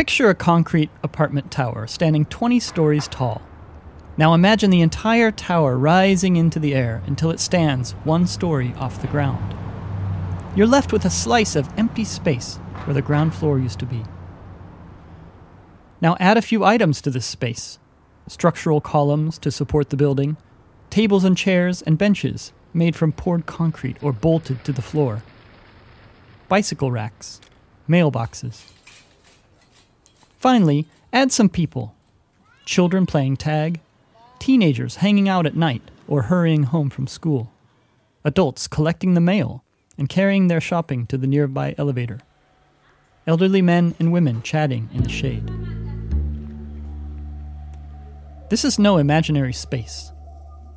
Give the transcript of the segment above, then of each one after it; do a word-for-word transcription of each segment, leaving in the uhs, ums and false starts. Picture a concrete apartment tower standing twenty stories tall. Now imagine the entire tower rising into the air until it stands one story off the ground. You're left with a slice of empty space where the ground floor used to be. Now add a few items to this space. Structural columns to support the building, tables and chairs and benches made from poured concrete or bolted to the floor, bicycle racks, mailboxes. Finally, add some people. Children playing tag, teenagers hanging out at night or hurrying home from school, adults collecting the mail and carrying their shopping to the nearby elevator, elderly men and women chatting in the shade. This is no imaginary space.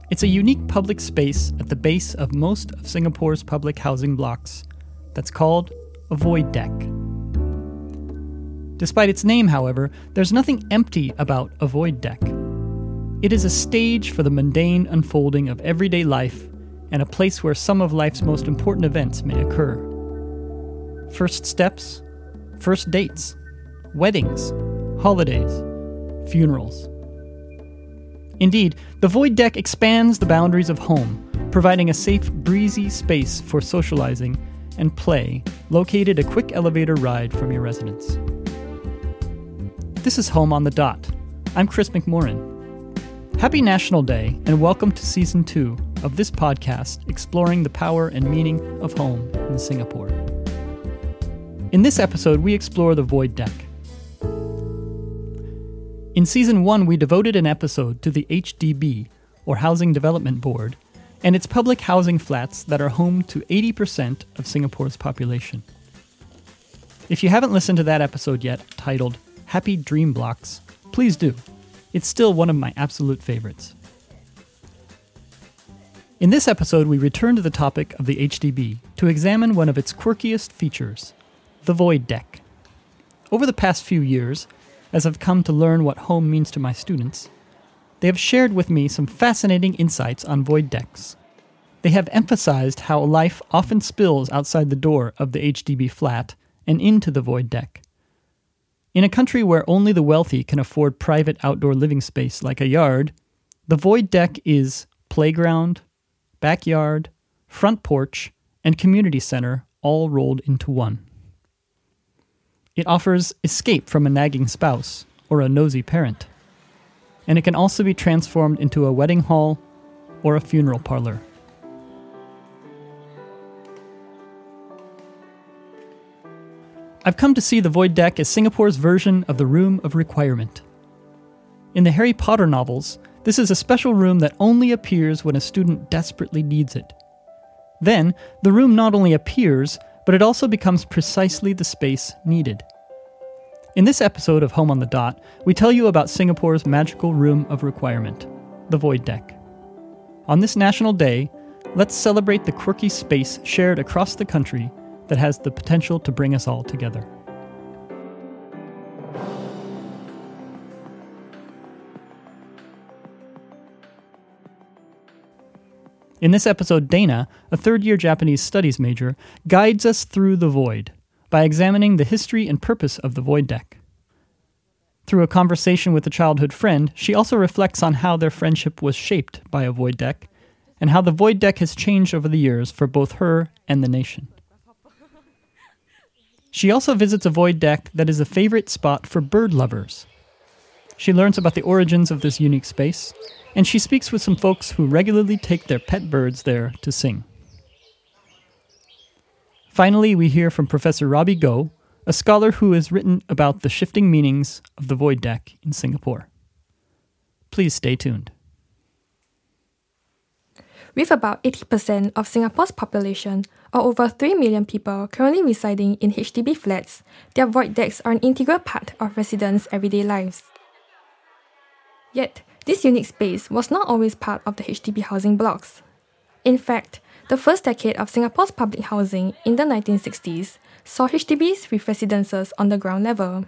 It's a unique public space at the base of most of Singapore's public housing blocks that's called a void deck. Despite its name, however, there's nothing empty about a void deck. It is a stage for the mundane unfolding of everyday life and a place where some of life's most important events may occur. First steps, first dates, weddings, holidays, funerals. Indeed, the void deck expands the boundaries of home, providing a safe, breezy space for socializing and play, located a quick elevator ride from your residence. This is Home on the Dot. I'm Chris McMorran. Happy National Day and welcome to Season two of this podcast exploring the power and meaning of home in Singapore. In this episode, we explore the void deck. In Season one, we devoted an episode to the H D B, or Housing Development Board, and its public housing flats that are home to eighty percent of Singapore's population. If you haven't listened to that episode yet, titled Happy Dream Blocks, please do. It's still one of my absolute favorites. In this episode, we return to the topic of the H D B to examine one of its quirkiest features, the void deck. Over the past few years, as I've come to learn what home means to my students, they have shared with me some fascinating insights on void decks. They have emphasized how life often spills outside the door of the H D B flat and into the void deck. In a country where only the wealthy can afford private outdoor living space like a yard, the void deck is playground, backyard, front porch, and community center all rolled into one. It offers escape from a nagging spouse or a nosy parent, and it can also be transformed into a wedding hall or a funeral parlor. I've come to see the void deck as Singapore's version of the Room of Requirement. In the Harry Potter novels, this is a special room that only appears when a student desperately needs it. Then, the room not only appears, but it also becomes precisely the space needed. In this episode of Home on the Dot, we tell you about Singapore's magical Room of Requirement, the void deck. On this National Day, let's celebrate the quirky space shared across the country that has the potential to bring us all together. In this episode, Dana, a third-year Japanese studies major, guides us through the void by examining the history and purpose of the void deck. Through a conversation with a childhood friend, she also reflects on how their friendship was shaped by a void deck and how the void deck has changed over the years for both her and the nation. She also visits a void deck that is a favorite spot for bird lovers. She learns about the origins of this unique space, and she speaks with some folks who regularly take their pet birds there to sing. Finally, we hear from Professor Robbie Goh, a scholar who has written about the shifting meanings of the void deck in Singapore. Please stay tuned. With about eighty percent of Singapore's population, or over three million people currently residing in H D B flats, their void decks are an integral part of residents' everyday lives. Yet, this unique space was not always part of the H D B housing blocks. In fact, the first decade of Singapore's public housing in the nineteen sixties saw H D Bs with residences on the ground level.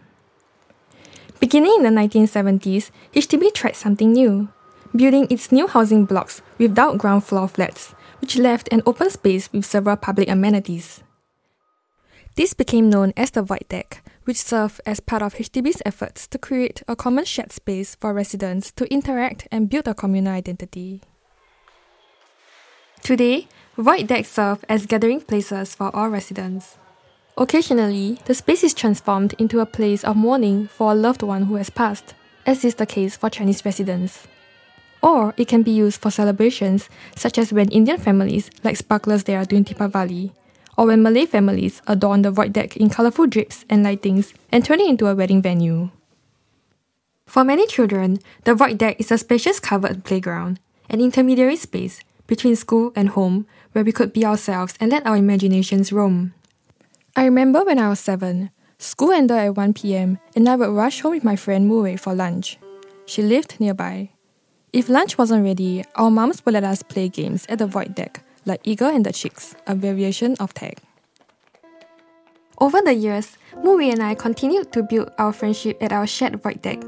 Beginning in the nineteen seventies, H D B tried something new, building its new housing blocks without ground floor flats, which left an open space with several public amenities. This became known as the void deck, which serve as part of H D B's efforts to create a common shared space for residents to interact and build a communal identity. Today, void decks serve as gathering places for all residents. Occasionally, the space is transformed into a place of mourning for a loved one who has passed, as is the case for Chinese residents. Or it can be used for celebrations, such as when Indian families light sparklers there during Deepavali, or when Malay families adorn the void deck in colourful drapes and lightings and turn it into a wedding venue. For many children, the void deck is a spacious covered playground, an intermediary space between school and home where we could be ourselves and let our imaginations roam. I remember when I was seven, school ended at one p.m. and I would rush home with my friend Mu Wei for lunch. She lived nearby. If lunch wasn't ready, our mums would let us play games at the void deck, like Eagle and the Chicks, a variation of tag. Over the years, Mu Wei and I continued to build our friendship at our shared void deck.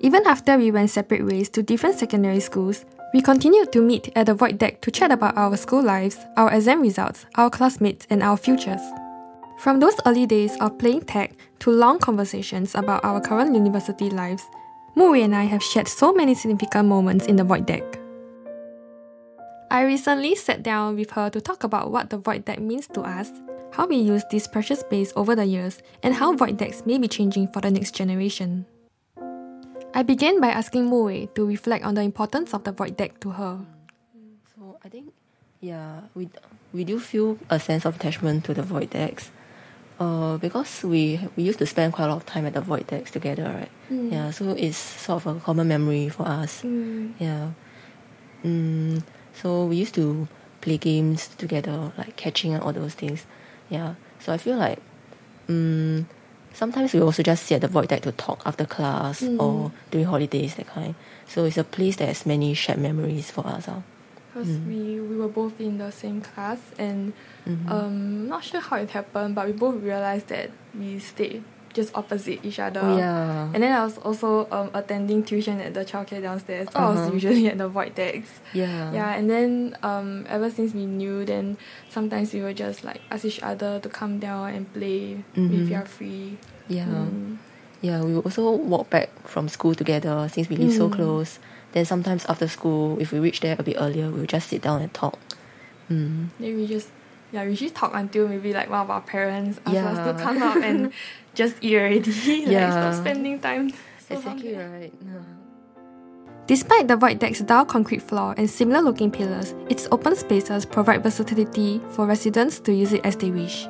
Even after we went separate ways to different secondary schools, we continued to meet at the void deck to chat about our school lives, our exam results, our classmates, and our futures. From those early days of playing tag to long conversations about our current university lives, Mu Wei and I have shared so many significant moments in the void deck. I recently sat down with her to talk about what the void deck means to us, how we use this precious space over the years, and how void decks may be changing for the next generation. I began by asking Mu Wei to reflect on the importance of the void deck to her. So I think, yeah, we we do feel a sense of attachment to the void decks. Uh, because we we used to spend quite a lot of time at the void decks together, right? Mm. Yeah, so it's sort of a common memory for us. Mm. Yeah. Mm, so we used to play games together, like catching and all those things. Yeah. So I feel like um, sometimes we also just sit at the void deck to talk after class mm. or during holidays, that kind. So it's a place that has many shared memories for us. Uh. Because mm. we, we were both in the same class and mm-hmm. um, not sure how it happened, but we both realised that we stayed just opposite each other. Oh, yeah. And then I was also um, attending tuition at the childcare downstairs, so uh-huh. I was usually at the void decks. Yeah. Yeah, and then um, ever since we knew, then sometimes we would just like ask each other to come down and play mm-hmm. if you are free. Yeah. Mm. Yeah, we would also walk back from school together since we live mm. so close. Then sometimes after school, if we reach there a bit earlier, we'll just sit down and talk. Mm. Then we just, yeah, we just talk until maybe like one of our parents asks yeah. us to come up and just eat already. Yeah. Like stop spending time. So exactly hungry. Right. No. Despite the void deck's dull concrete floor and similar looking pillars, its open spaces provide versatility for residents to use it as they wish.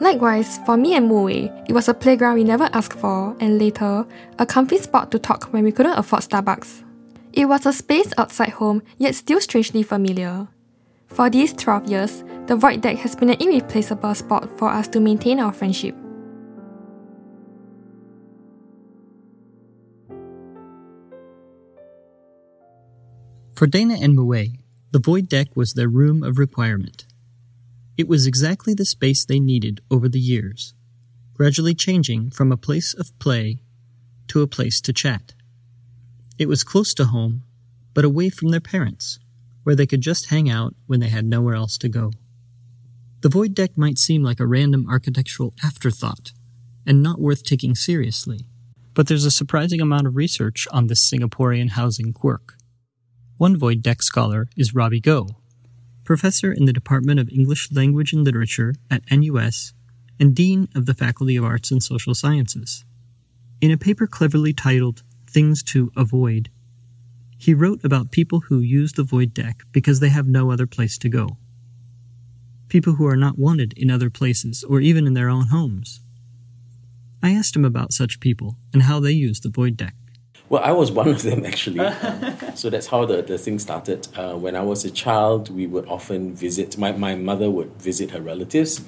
Likewise, for me and Mu Wei, it was a playground we never asked for, and later, a comfy spot to talk when we couldn't afford Starbucks. It was a space outside home, yet still strangely familiar. For these twelve years, the void deck has been an irreplaceable spot for us to maintain our friendship. For Dana and Mu Wei, the void deck was their room of requirement. It was exactly the space they needed over the years, gradually changing from a place of play to a place to chat. It was close to home, but away from their parents, where they could just hang out when they had nowhere else to go. The void deck might seem like a random architectural afterthought and not worth taking seriously, but there's a surprising amount of research on this Singaporean housing quirk. One void deck scholar is Robbie Goh, professor in the Department of English Language and Literature at N U S and Dean of the Faculty of Arts and Social Sciences. In a paper cleverly titled Things to Avoid, he wrote about people who use the void deck because they have no other place to go. People who are not wanted in other places or even in their own homes. I asked him about such people and how they use the void deck. Well, I was one of them, actually. Um, so that's how the, the thing started. Uh, when I was a child, we would often visit, my, my mother would visit her relatives,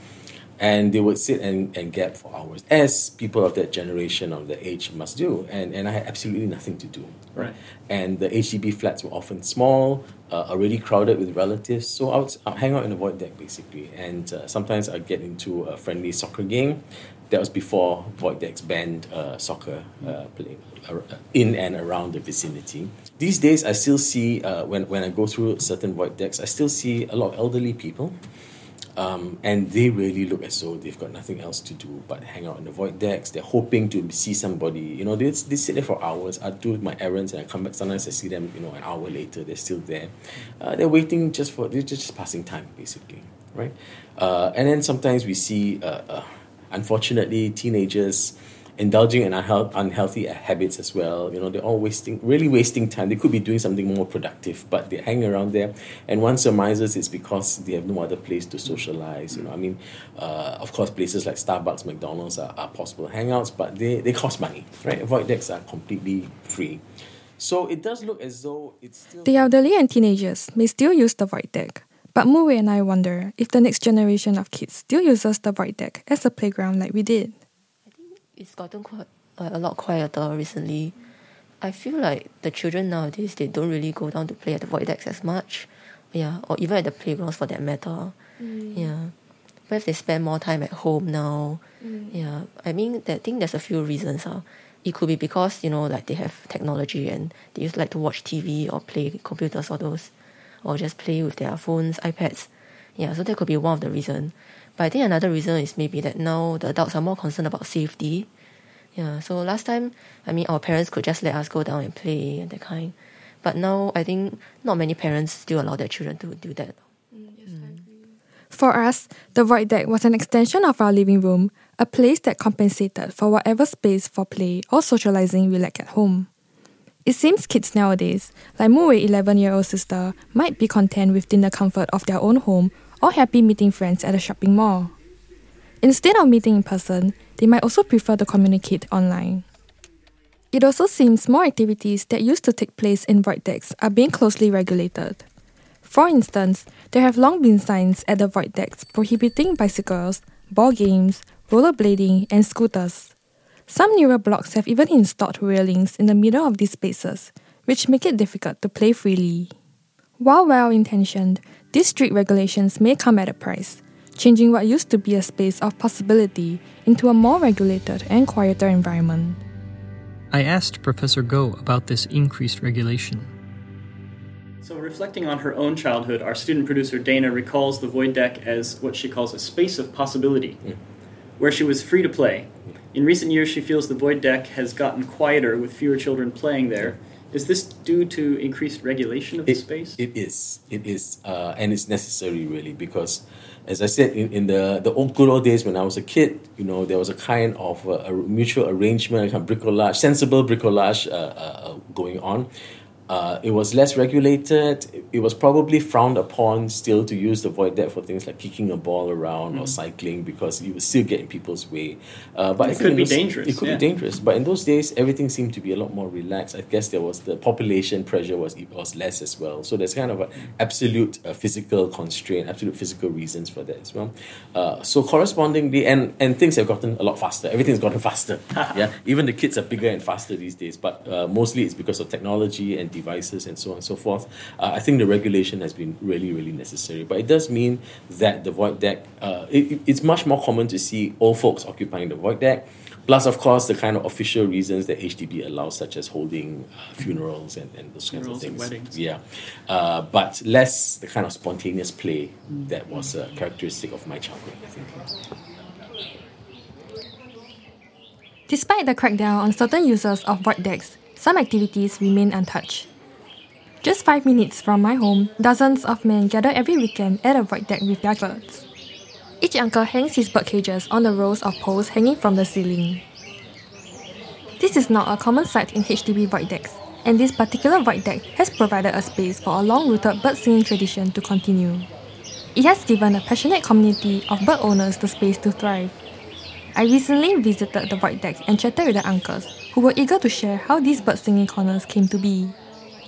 and they would sit and, and gap for hours, as people of that generation, of that age, must do. And, and I had absolutely nothing to do. Right. And the H D B flats were often small, uh, already crowded with relatives. So I would I'd hang out in the void deck, basically. And uh, sometimes I'd get into a friendly soccer game. That was before void decks banned uh, soccer uh, play, uh, in and around the vicinity. These days, I still see, uh, when, when I go through certain void decks, I still see a lot of elderly people Um, and they really look as though they've got nothing else to do but hang out in the void decks. They're hoping to see somebody. You know, they, they sit there for hours. I do my errands and I come back. Sometimes I see them, you know, an hour later. They're still there. Uh, they're waiting just for, they're just passing time, basically, right? Uh, and then sometimes we see, uh, uh, unfortunately, teenagers indulging in unhealth- unhealthy habits as well. You know, they're all wasting, really wasting time. They could be doing something more productive, but they hang around there. And one surmises it's because they have no other place to socialize. You know, I mean, uh, of course, places like Starbucks, McDonald's are, are possible hangouts, but they, they cost money, right? Void decks are completely free. So it does look as though it's still... The elderly and teenagers may still use the void deck, but Mu Wei and I wonder if the next generation of kids still uses the void deck as a playground like we did. I think it's gotten quite, uh, a lot quieter recently. I feel like the children nowadays, they don't really go down to play at the void decks as much, yeah, or even at the playgrounds for that matter. Mm. Yeah, but if they spend more time at home now, mm. yeah, I mean, I think there's a few reasons, huh? It could be because, you know, like they have technology and they just like to watch T V or play computers or those, or just play with their phones, iPads. Yeah, so that could be one of the reasons. But I think another reason is maybe that now the adults are more concerned about safety. Yeah, so last time, I mean, our parents could just let us go down and play and that kind. But now, I think not many parents still allow their children to do that. Mm, yes, mm. I agree. For us, the void deck was an extension of our living room, a place that compensated for whatever space for play or socializing we lack at home. It seems kids nowadays, like Mu Wei's eleven-year-old sister, might be content within the comfort of their own home or happy meeting friends at a shopping mall. Instead of meeting in person, they might also prefer to communicate online. It also seems more activities that used to take place in void decks are being closely regulated. For instance, there have long been signs at the void decks prohibiting bicycles, ball games, rollerblading, and scooters. Some newer blocks have even installed railings in the middle of these spaces, which make it difficult to play freely. While well-intentioned, these strict regulations may come at a price, changing what used to be a space of possibility into a more regulated and quieter environment. I asked Professor Goh about this increased regulation. So reflecting on her own childhood, our student producer Dana recalls the void deck as what she calls a space of possibility, mm. where she was free to play. In recent years, she feels the void deck has gotten quieter with fewer children playing there. Is this due to increased regulation of the it, space? It is. It is. Uh, and it's necessary, really, because, as I said, in, in the, the old good old days when I was a kid, you know, there was a kind of uh, a mutual arrangement, a kind of bricolage, sensible bricolage uh, uh, going on. Uh, it was less regulated. It was probably frowned upon still to use the void deck for things like kicking a ball around mm. or cycling, because you would still get in people's way. Uh, but it could be those, dangerous. It could yeah. be dangerous. But in those days, everything seemed to be a lot more relaxed. I guess there was the population pressure was was less as well. So there's kind of an absolute uh, physical constraint, absolute physical reasons for that as well. Uh, so correspondingly, and, and things have gotten a lot faster. Everything's gotten faster. yeah, even the kids are bigger and faster these days. But uh, mostly it's because of technology and devices and so on and so forth. Uh, I think the regulation has been really, really necessary. But it does mean that the void deck, uh, it, it's much more common to see old folks occupying the void deck, plus, of course, the kind of official reasons that H D B allows, such as holding uh, funerals and, and those kinds of things. Weddings. Yeah, uh, but less the kind of spontaneous play mm. that was a characteristic of my childhood, I think. Despite the crackdown on certain users of void decks, some activities remain untouched. Just five minutes from my home, dozens of men gather every weekend at a void deck with their birds. Each uncle hangs his bird cages on the rows of poles hanging from the ceiling. This is not a common sight in H D B void decks, and this particular void deck has provided a space for a long-rooted bird singing tradition to continue. It has given a passionate community of bird owners the space to thrive. I recently visited the void deck and chatted with the uncles, who were eager to share how these bird singing corners came to be.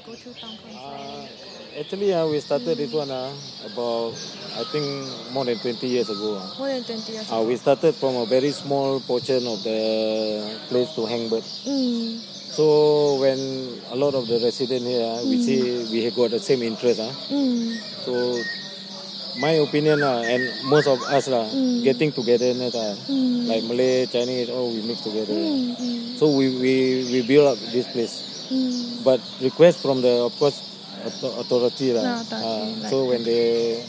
Uh, actually, uh, we started this one uh, about, I think, more than twenty years ago. Uh. More than twenty years ago. Uh, we started from a very small portion of the place to hang birds. Mm. So when a lot of the residents here, uh, we mm. see we have got the same interest. Uh. Mm. So my opinion, uh, and most of us uh, mm. getting together, uh, mm. like Malay, Chinese, all oh, we mix together. Mm. Uh. So we, we, we build up this place. Mm. But request from the, of course, authority. Uh, no, uh, like so when they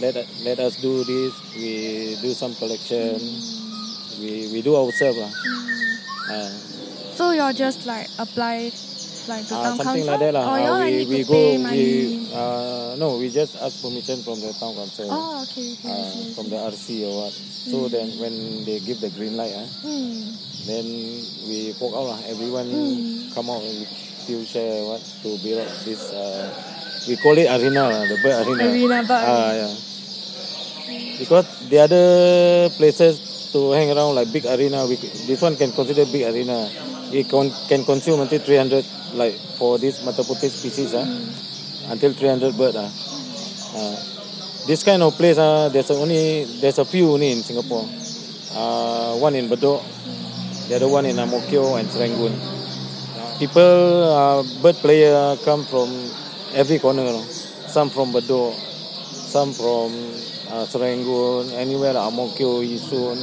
let let us do this. We do some collection. Mm. We we do ourselves lah. Mm. Uh, so you're just like apply like to uh, town something council, like that lah. Or uh, you we, need we to go, pay money. We, uh, no, we just ask permission from the town council. Oh, okay. okay uh, from the R C or what. Mm. So then when they give the green light, uh, mm. then we walk out lah. Everyone mm. come out and we share what to build up this. Uh, We call it arena, the bird arena. Arena bird. Ah, yeah. Because the other places to hang around like big arena, we, this one can consider big arena. It con, can consume until three hundred, like for this Mataputis species, ah, mm. until three hundred bird. Ah. Uh, this kind of place, ah, there's only there's a few only in Singapore. Uh, one in Bedok, the other one in Ang Mo Kio and Serangoon. People, uh, bird player come from every corner, some from Bedok, some from uh, Serangoon, anywhere, Ang Mo Kio, Yishun,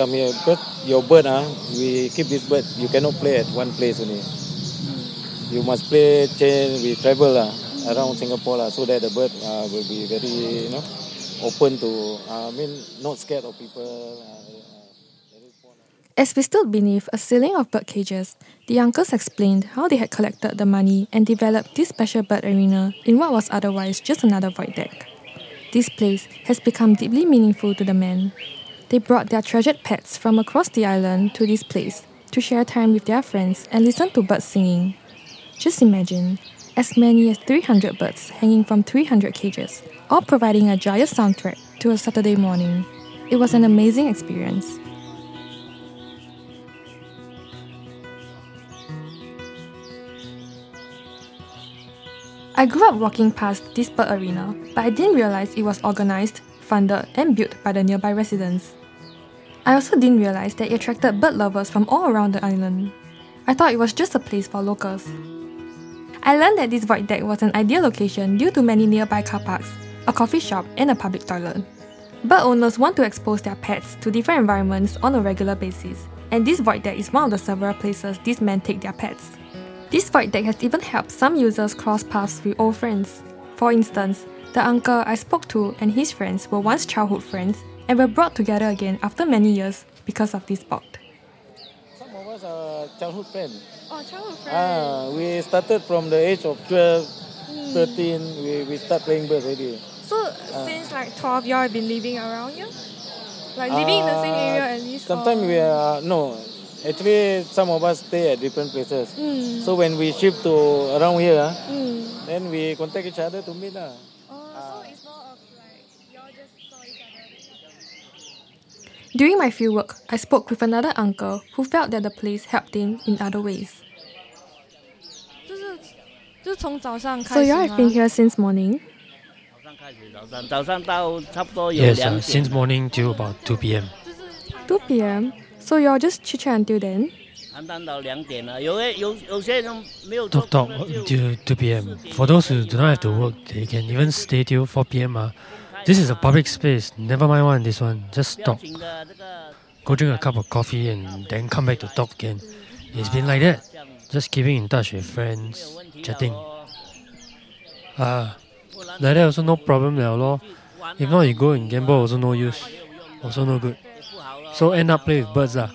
come here. Because your bird, uh, we keep this bird, you cannot play at one place only. You must play, change, we travel uh, around Singapore uh, so that the bird uh, will be very, you know, open to, uh, I mean, not scared of people. Uh, As we stood beneath a ceiling of bird cages, the uncles explained how they had collected the money and developed this special bird arena in what was otherwise just another void deck. This place has become deeply meaningful to the men. They brought their treasured pets from across the island to this place to share time with their friends and listen to birds singing. Just imagine, as many as three hundred birds hanging from three hundred cages, all providing a joyous soundtrack to a Saturday morning. It was an amazing experience. I grew up walking past this bird arena, but I didn't realise it was organised, funded and built by the nearby residents. I also didn't realise that it attracted bird lovers from all around the island. I thought it was just a place for locals. I learned that this void deck was an ideal location due to many nearby car parks, a coffee shop and a public toilet. Bird owners want to expose their pets to different environments on a regular basis, and this void deck is one of the several places these men take their pets. This void deck has even helped some users cross paths with old friends. For instance, the uncle I spoke to and his friends were once childhood friends and were brought together again after many years because of this spot. Some of us are childhood friends. Oh, childhood friends. Ah, we started from the age of twelve, mm. thirteen, we, we start playing birds already. So, ah. since like twelve, you all have been living around here? Like living ah, in the same area at least? Sometimes or? we are... no. Actually, some of us stay at different places. Mm. So when we shift to around here, mm. then we contact each other to meet. Oh, uh, so it's more of like y'all just saw each other. During my field work, I spoke with another uncle who felt that the place helped him in other ways. So you have been here since morning? Yes, uh, since morning till about two p.m. two p.m. So you're just chit-chat until then? Talk, talk till two p.m. For those who do not have to work, they can even stay till four p.m. Uh. This is a public space. Never mind one, this one. Just talk. Go drink a cup of coffee and then come back to talk again. It's been like that. Just keeping in touch with friends, chatting. Uh, like that also no problem there, lor. If not, you go and gamble also no use. Also no good. So end up playing with birds lah.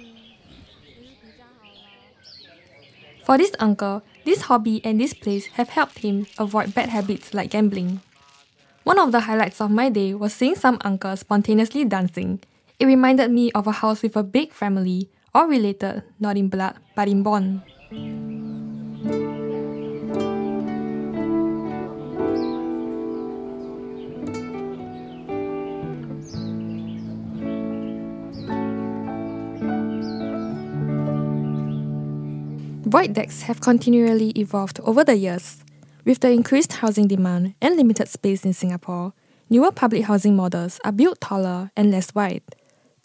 For this uncle, this hobby and this place have helped him avoid bad habits like gambling. One of the highlights of my day was seeing some uncles spontaneously dancing. It reminded me of a house with a big family, all related, not in blood, but in bond. Void decks have continually evolved over the years. With the increased housing demand and limited space in Singapore, newer public housing models are built taller and less wide.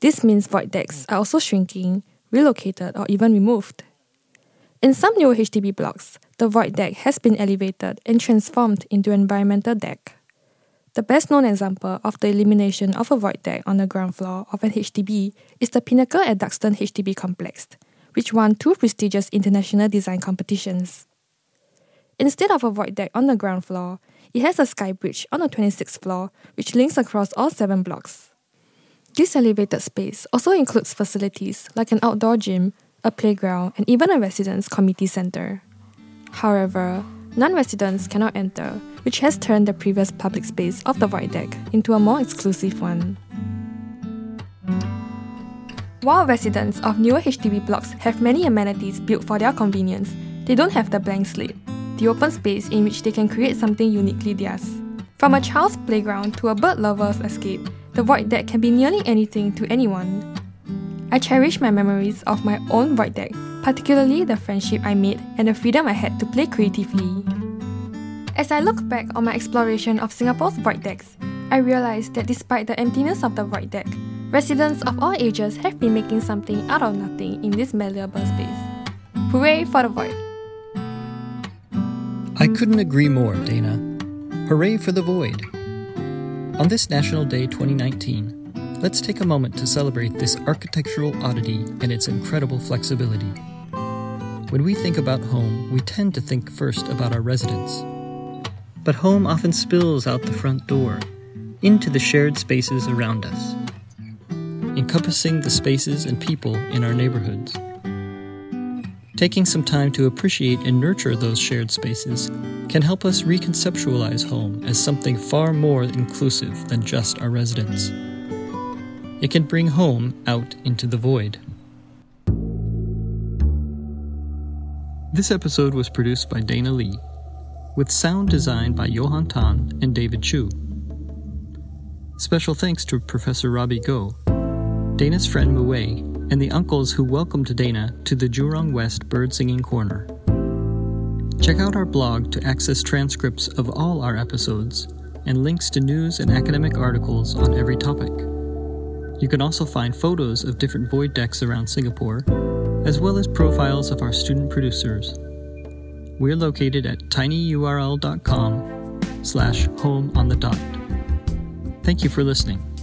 This means void decks are also shrinking, relocated or even removed. In some newer H D B blocks, the void deck has been elevated and transformed into an environmental deck. The best known example of the elimination of a void deck on the ground floor of an H D B is the Pinnacle at Duxton H D B complex, which won two prestigious international design competitions. Instead of a void deck on the ground floor, it has a sky bridge on the twenty-sixth floor, which links across all seven blocks. This elevated space also includes facilities like an outdoor gym, a playground, and even a residents' committee centre. However, non-residents cannot enter, which has turned the previous public space of the void deck into a more exclusive one. While residents of newer H D B blocks have many amenities built for their convenience, they don't have the blank slate, the open space in which they can create something uniquely theirs. From a child's playground to a bird lover's escape, the void deck can be nearly anything to anyone. I cherish my memories of my own void deck, particularly the friendship I made and the freedom I had to play creatively. As I look back on my exploration of Singapore's void decks, I realised that despite the emptiness of the void deck, residents of all ages have been making something out of nothing in this malleable space. Hooray for the void! I couldn't agree more, Dana. Hooray for the void! On this National Day twenty nineteen, let's take a moment to celebrate this architectural oddity and its incredible flexibility. When we think about home, we tend to think first about our residence. But home often spills out the front door, into the shared spaces around us, encompassing the spaces and people in our neighborhoods. Taking some time to appreciate and nurture those shared spaces can help us reconceptualize home as something far more inclusive than just our residence. It can bring home out into the void. This episode was produced by Dana Lee, with sound design by Johan Tan and David Chu. Special thanks to Professor Robbie Goh, Dana's friend Mu Wei, and the uncles who welcomed Dana to the Jurong West Bird Singing Corner. Check out our blog to access transcripts of all our episodes and links to news and academic articles on every topic. You can also find photos of different void decks around Singapore, as well as profiles of our student producers. We're located at tinyurl.com slash home on the dot. Thank you for listening.